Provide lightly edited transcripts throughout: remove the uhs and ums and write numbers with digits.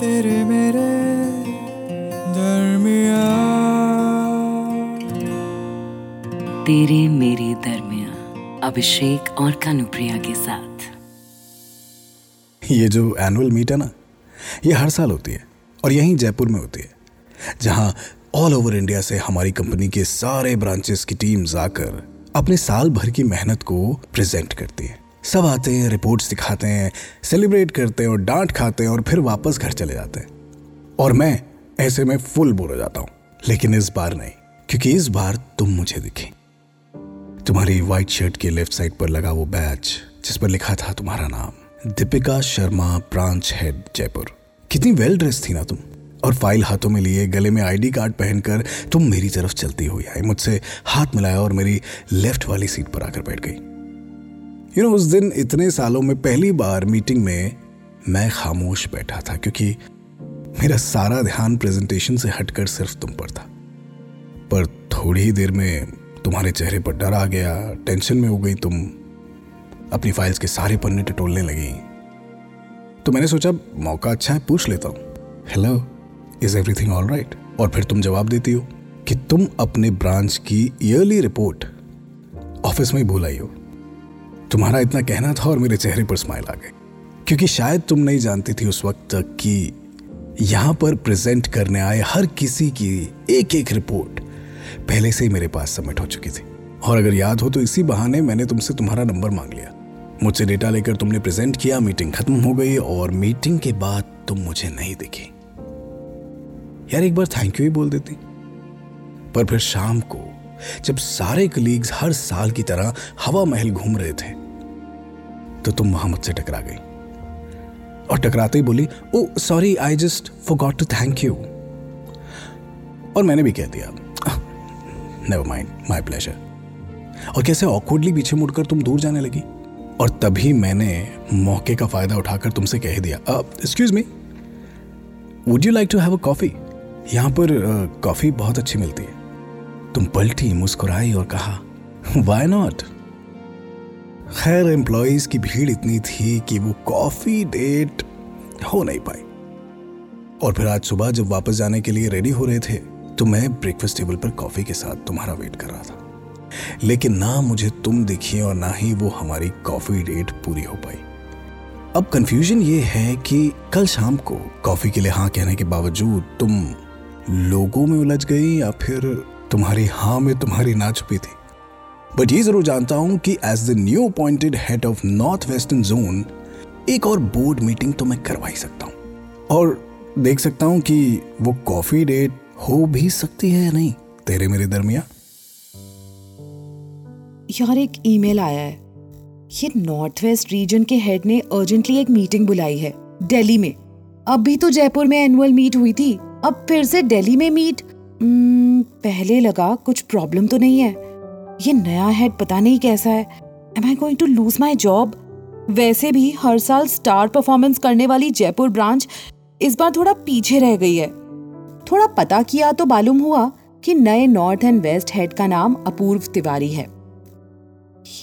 तेरे मेरे दरमियाँ। तेरे मेरे दरमियाँ अभिषेक और कानुप्रिया के साथ। ये जो एनुअल मीट है ना, ये हर साल होती है और यहीं जयपुर में होती है, जहाँ ऑल ओवर इंडिया से हमारी कंपनी के सारे ब्रांचेस की टीम्स आकर अपने साल भर की मेहनत को प्रेजेंट करती है। सब आते हैं, रिपोर्ट्स दिखाते हैं, सेलिब्रेट करते हैं और डांट खाते हैं और फिर वापस घर चले जाते हैं। और मैं ऐसे में फुल बोर हो जाता हूँ, लेकिन इस बार नहीं, क्योंकि इस बार तुम मुझे दिखे। तुम्हारी व्हाइट शर्ट के लेफ्ट साइड पर लगा वो बैच जिस पर लिखा था तुम्हारा नाम, दीपिका शर्मा, ब्रांच हेड जयपुर। कितनी वेल ड्रेस थी ना तुम, और फाइल हाथों में लिए, गले में आईडी कार्ड पहनकर तुम मेरी तरफ चलती हुई आई, मुझसे हाथ मिलाया और मेरी लेफ्ट वाली सीट पर आकर बैठ गई। यू नो, उस दिन इतने सालों में पहली बार मीटिंग में मैं खामोश बैठा था, क्योंकि मेरा सारा ध्यान प्रेजेंटेशन से हटकर सिर्फ तुम पर था। पर थोड़ी ही देर में तुम्हारे चेहरे पर डर आ गया, टेंशन में हो गई तुम, अपनी फाइल्स के सारे पन्ने टटोलने लगी। तो मैंने सोचा मौका अच्छा है, पूछ लेता हूँ, hello, is everything all right? और फिर तुम जवाब देती हो कि तुम अपने ब्रांच की ईयरली रिपोर्ट ऑफिस में ही भूल आई हो। तुम्हारा इतना कहना था और मेरे चेहरे पर स्माइल आ गई, क्योंकि शायद तुम नहीं जानती थी उस वक्त तक कि यहाँ पर प्रेजेंट करने आए हर किसी की एक एक रिपोर्ट पहले से ही मेरे पास सबमिट हो चुकी थी। और अगर याद हो तो इसी बहाने मैंने तुमसे तुम्हारा नंबर मांग लिया। मुझसे डेटा लेकर तुमने प्रेजेंट किया, मीटिंग खत्म हो गई और मीटिंग के बाद तुम मुझे नहीं दिखी। यार, एक बार थैंक यू ही बोल देती। पर फिर शाम को जब सारे कलीग्स हर साल की तरह हवा महल घूम रहे थे, तो तुम वहां मुझसे टकरा गई और टकराते ही बोली, oh sorry, I just forgot to thank you. और मैंने भी कह दिया, नेवर माइंड, माय प्लेजर। और कैसे ऑकवर्डली पीछे मुड़कर तुम दूर जाने लगी। और तभी मैंने मौके का फायदा उठाकर तुमसे कह दिया, excuse me, would you like to have a coffee? यहाँ पर कॉफी बहुत अच्छी मिलती है। तुम पलटी, मुस्कुराई और कहा, वाई नॉट? खैर, एम्प्लॉइज की भीड़ इतनी थी कि वो कॉफी डेट हो नहीं पाई। और फिर आज सुबह जब वापस जाने के लिए रेडी हो रहे थे, तो मैं ब्रेकफास्ट टेबल पर कॉफी के साथ तुम्हारा वेट कर रहा था, लेकिन ना मुझे तुम दिखी और ना ही वो हमारी कॉफी डेट पूरी हो पाई। अब कंफ्यूजन ये है कि कल शाम को कॉफी के लिए हाँ कहने के बावजूद तुम लोगों में उलझ गई या फिर तुम्हारी हाँ में तुम्हारी ना छुपी थी। बट ये जरूर जानता हूं कि as the new appointed head of north western zone, एक और बोर्ड मीटिंग तो मैं करवा ही सकता हूँ और देख सकता हूँ कि वो कॉफी डेट हो भी सकती है या नहीं। तेरे मेरे दरमियाँ। यार, एक ईमेल आया है, ये नॉर्थ वेस्ट रीजन के हेड ने अर्जेंटली एक मीटिंग बुलाई है दिल्ली में। अब भी तो जयपुर में एनुअल मीट हुई थी, अब फिर से दिल्ली में मीट। पहले लगा कुछ प्रॉब्लम तो नहीं है, ये नया हेड पता नहीं कैसा है। Am I going to lose my job? वैसे भी हर साल स्टार परफॉर्मेंस करने वाली जयपुर ब्रांच इस बार थोड़ा पीछे रह गई है। थोड़ा पता किया तो मालूम हुआ कि नए नॉर्थ एंड वेस्ट हेड का नाम अपूर्व तिवारी है।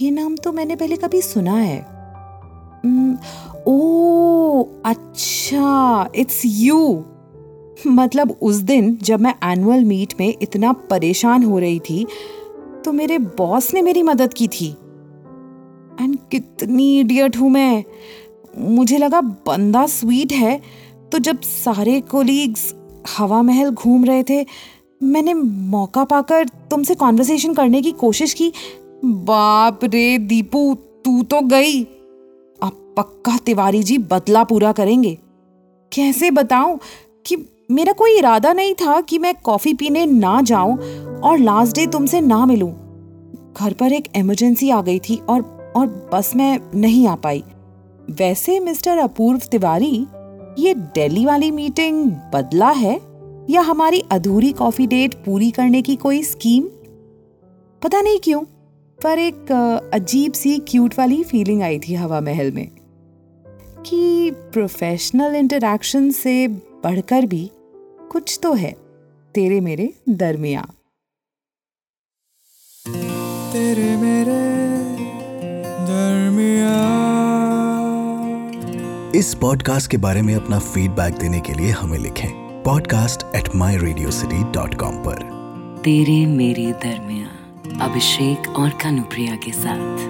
ये नाम तो मैंने पहले कभी सुना है। ओ अच्छा, इट्स यू। मतलब उस दिन जब मैं एनुअल मीट में इतना परेशान हो रही थी, तो मेरे बॉस ने मेरी मदद की थी। एंड कितनी इडियट हूँ मैं, मुझे लगा बंदा स्वीट है, तो जब सारे कोलीग्स हवा महल घूम रहे थे, मैंने मौका पाकर तुमसे कॉन्वर्सेशन करने की कोशिश की। बाप रे दीपू, तू तो गई। अब पक्का तिवारी जी बदला पूरा करेंगे। कैसे बताऊं कि मेरा कोई इरादा नहीं था कि मैं कॉफी पीने ना जाऊं और लास्ट डे तुमसे ना मिलूं। घर पर एक इमरजेंसी आ गई थी और बस मैं नहीं आ पाई। वैसे मिस्टर अपूर्व तिवारी, ये दिल्ली वाली मीटिंग बदला है या हमारी अधूरी कॉफी डेट पूरी करने की कोई स्कीम? पता नहीं क्यों, पर एक अजीब सी क्यूट वाली फीलिंग आई थी हवा महल में कि प्रोफेशनल इंटरैक्शन से बढ़कर भी कुछ तो है तेरे मेरे दरमियाँ। तेरे मेरे दरमियाँ। इस पॉडकास्ट के बारे में अपना फीडबैक देने के लिए हमें लिखें podcast@myradiocity.com पर। तेरे मेरे दरमियां अभिषेक और कानुप्रिया के साथ।